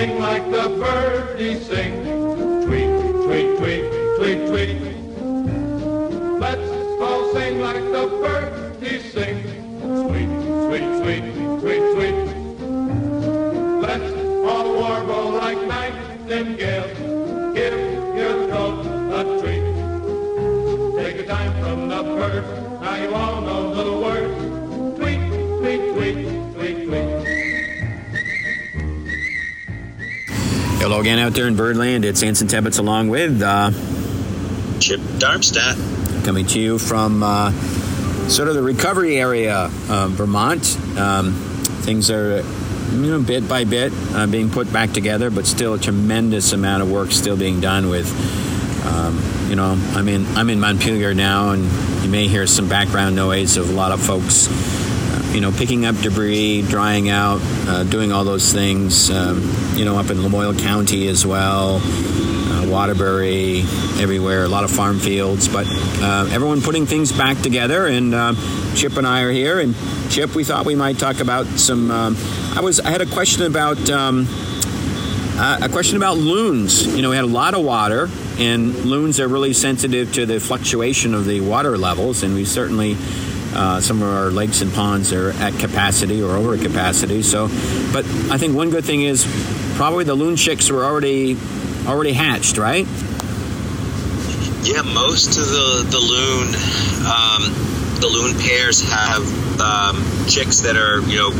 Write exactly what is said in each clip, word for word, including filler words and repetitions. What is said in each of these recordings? sing like the bird he sings. Tweet, tweet, tweet, tweet, tweet. Let's all sing like the bird he sings. Sweet, sweet, sweet, sweet, sweet. Let's all warble like nightingales. Give your throat a treat. Take a dime from the bird. Now you all know the word. Tweet, tweet, tweet, tweet, tweet. Hello again out there in Birdland. It's Anson Tebbets along with uh, Chip Darmstadt, coming to you from uh, sort of the recovery area of Vermont. Um, things are, you know, bit by bit uh, being put back together, but still a tremendous amount of work still being done with. Um, you know, I'm in I'm in Montpelier now, and you may hear some background noise of a lot of folks, you know, picking up debris, drying out, uh, doing all those things, um, you know, up in Lamoille County as well, uh, Waterbury, everywhere, a lot of farm fields, but uh, everyone putting things back together, and uh, Chip and I are here, and Chip, we thought we might talk about some, um, I was, I had a question about, um, uh, a question about loons. You know, we had a lot of water, and loons are really sensitive to the fluctuation of the water levels, and we certainly, Uh, some of our lakes and ponds are at capacity or over capacity. So, but I think one good thing is probably the loon chicks were already already hatched, right? Yeah, most of the the loon um, the loon pairs have um, chicks that are, you know,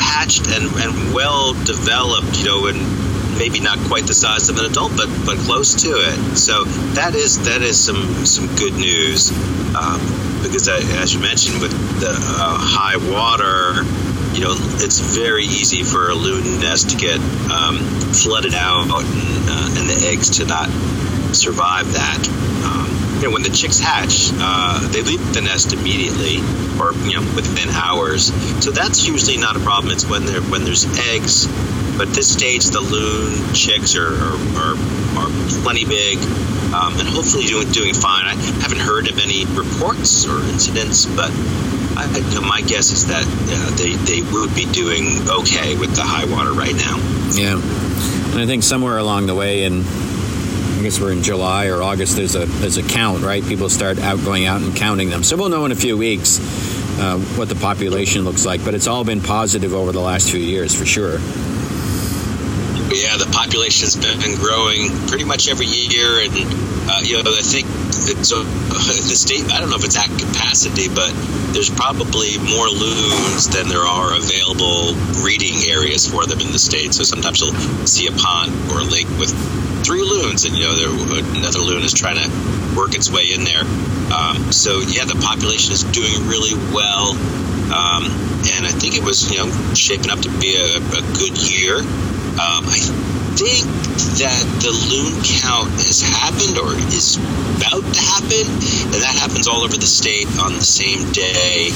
hatched and, and well developed, you know, and maybe not quite the size of an adult, but but close to it. So that is that is some some good news. Um, because I, as you mentioned, with the uh, high water, you know, it's very easy for a loon nest to get um, flooded out and, uh, and the eggs to not survive that. Um, you know, when the chicks hatch, uh, they leave the nest immediately, or, you know, within hours. So that's usually not a problem. It's when there when there's eggs. But at this stage, the loon chicks are are, are plenty big. Um, and hopefully doing doing fine. I haven't heard of any reports or incidents, but I, I, my guess is that uh, they they would be doing okay with the high water right now. Yeah, and I think somewhere along the way, and I guess we're in July or August, there's a there's a count, right? People start out going out and counting them, so we'll know in a few weeks uh, what the population looks like. But it's all been positive over the last few years, for sure. Yeah, the population's been growing pretty much every year, and uh, you know, I think it's, uh, the state, I don't know if it's at capacity, but there's probably more loons than there are available breeding areas for them in the state. So sometimes you'll see a pond or a lake with three loons, and you know, there, another loon is trying to work its way in there. Um, so yeah, the population is doing really well, um, and I think it was, you know, shaping up to be a, a good year. Um, I think that the loon count has happened or is about to happen, and that happens all over the state on the same day.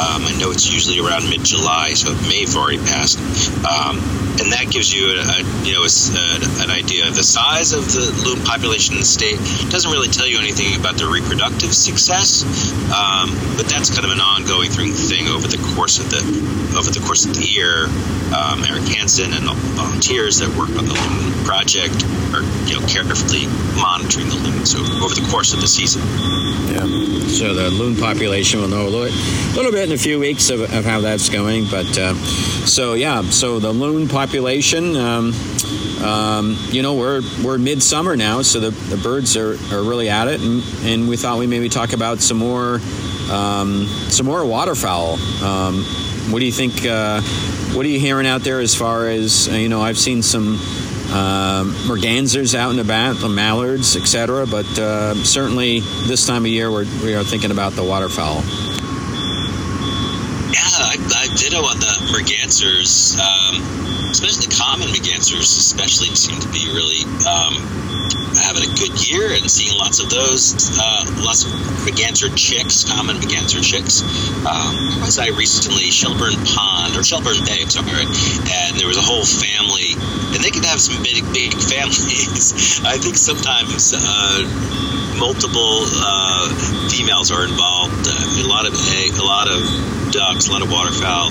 Um, I know it's usually around mid-July, so it may have already passed. Um, and that gives you a, a, you know, a, a, an idea of the size of the loon population in the state. It doesn't really tell you anything about their reproductive success, um, but that's kind of an ongoing thing over the course of the over the course of the year. Um, Eric Hansen and all the volunteers that work on the loon project are, you know, carefully monitoring the loons over the course of the season. Yeah. So the loon population will know a little, little bit in a few weeks of, of how that's going. But uh, so yeah, so the loon population. Um, um, you know, we're we're midsummer now, so the, the birds are, are really at it, and, and we thought we maybe talk about some more um, some more waterfowl. Um, what do you think? Uh, What are you hearing out there as far as, you know, I've seen some um, mergansers out and about, the mallards, et cetera, but uh, certainly this time of year we're, we are thinking about the waterfowl. Yeah, I, I ditto on the mergansers, um, especially the common mergansers especially seem to be really um, having a good year and seeing lots of those, uh, lots of merganser chicks, common merganser chicks. Um, I was I recently Shelburne Pond or Shelburne Bay, I'm sorry, and there was a whole family, and they can have some big, big families. I think sometimes uh, multiple uh, females are involved. Uh, a lot of a, a lot of ducks, a lot of waterfowl,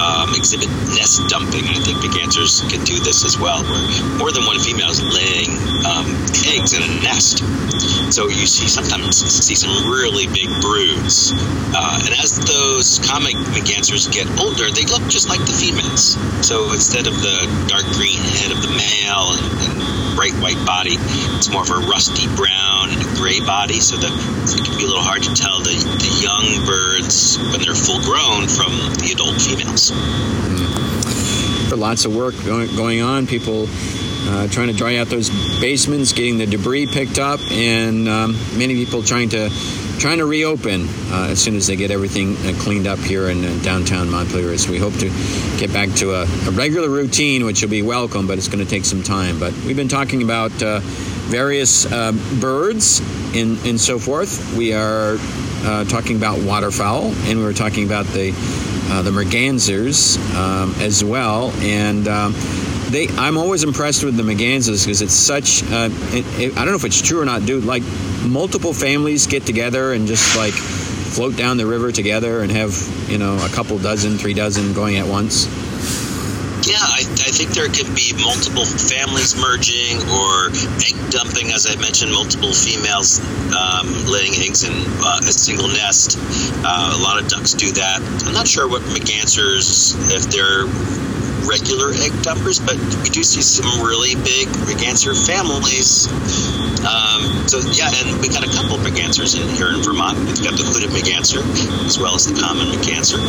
um, exhibit nest dumping. I think mergansers can do this as well, where more than one female is laying um, eggs in a nest. So you see sometimes see some really big broods. Uh, and as those common mergansers get older, they look just like the females. So instead of the dark green head of the male and, and bright white body, it's more of a rusty brown and a gray body. So the, it can be a little hard to tell the, the young birds when they're full grown from the adult females. Mm. Lots of work going on. People Uh, trying to dry out those basements, getting the debris picked up, and um, many people trying to trying to reopen uh, as soon as they get everything uh, cleaned up here in uh, downtown Montpelier. So we hope to get back to a, a regular routine, which will be welcome, but it's going to take some time. But we've been talking about uh, various uh, birds and, and so forth. We are uh, talking about waterfowl, and we were talking about the uh, the mergansers um, as well, and. Um, They, I'm always impressed with the mergansers because it's such, uh, it, it, I don't know if it's true or not, dude, like multiple families get together and just like float down the river together and have, you know, a couple dozen, three dozen going at once. Yeah, I, I think there can be multiple families merging or egg dumping, as I mentioned, multiple females um, laying eggs in uh, a single nest. Uh, a lot of ducks do that. I'm not sure what mergansers, if they're regular egg dumpers, but we do see some really big merganser families. Um, so yeah, and we got a couple of mergansers in here in Vermont. We've got the hooded merganser as well as the common merganser.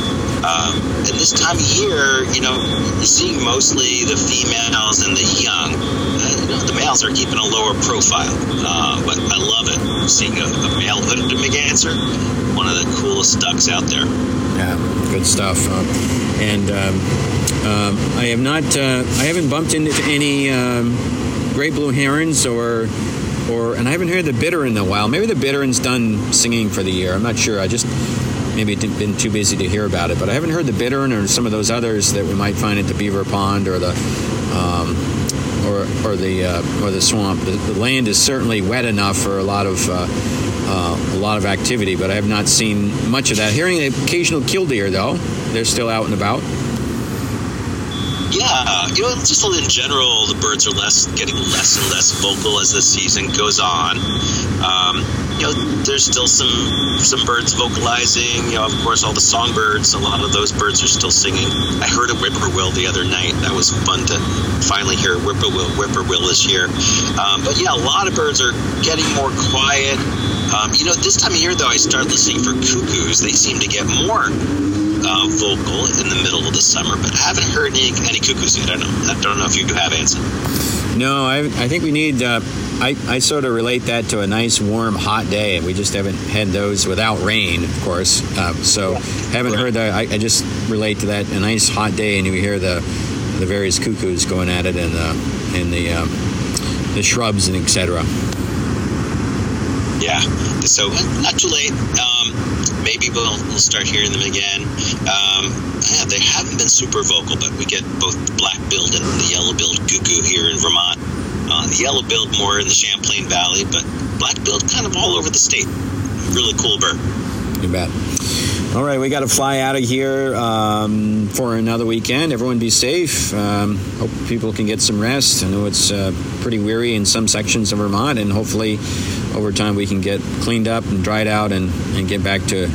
Um, and this time of year, you know, you're seeing mostly the females and the young. Uh, you know, the males are keeping a lower profile, uh, but I love it. I'm seeing a, a male hooded merganser, one of the coolest ducks out there. Yeah, good stuff. Um, and um, um, I have not, uh, I haven't bumped into any um, great blue herons or, or, and I haven't heard the bittern in a while. Maybe the bittern's done singing for the year. I'm not sure. I just maybe been too busy to hear about it. But I haven't heard the bittern or some of those others that we might find at the Beaver Pond or the, um, or or the uh, or the swamp. The, the land is certainly wet enough for a lot of. Uh, Uh, a lot of activity, but I have not seen much of that. Hearing the occasional killdeer, though, they're still out and about. Yeah, you know, just in general, the birds are less getting less and less vocal as the season goes on. Um, you know, there's still some some birds vocalizing. You know, of course, all the songbirds. A lot of those birds are still singing. I heard a whippoorwill the other night. That was fun to finally hear a whippoorwill. Whippoorwill this year, um, but yeah, a lot of birds are getting more quiet. Um, you know, this time of year, though, I start listening for cuckoos. They seem to get more uh, vocal in the middle of the summer, but I haven't heard any, any cuckoos yet. I don't know. I don't know if you have, Anson. No, I, I think we need. Uh, I I sort of relate that to a nice, warm, hot day. We just haven't had those without rain, of course. Uh, so yeah. haven't right. heard that. I, I just relate to that. A nice, hot day, and you hear the the various cuckoos going at it, and the and the um, the shrubs and et cetera. Yeah, so not too late. Um, maybe we'll, we'll start hearing them again. Um, yeah, they haven't been super vocal, but we get both the black-billed and the yellow-billed cuckoo here in Vermont. Uh, the yellow-billed more in the Champlain Valley, but black-billed kind of all over the state. Really cool bird. You bet. All right, we got to fly out of here um, for another weekend. Everyone be safe. Um, hope people can get some rest. I know it's uh, pretty weary in some sections of Vermont, and hopefully over time we can get cleaned up and dried out and, and get back to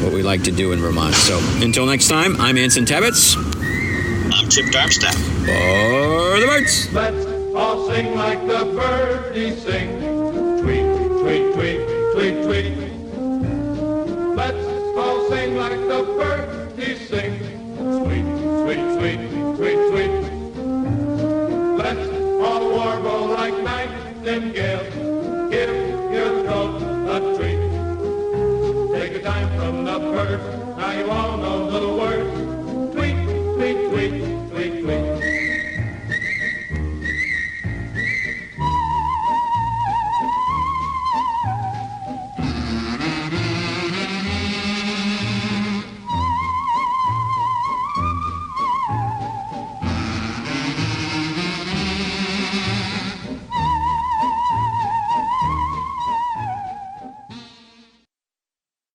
what we like to do in Vermont. So until next time, I'm Anson Tebbets. I'm Chip Darmstadt. For the Birds. Let's all sing like the birdies sing. Tweet, tweet, tweet, tweet, tweet. All sing like the birdies sing. Sweet, sweet, sweet, sweet, sweet. Let's all warble like nightingales. Give your throat a treat. Take a dime from the bird. Now you all know the word.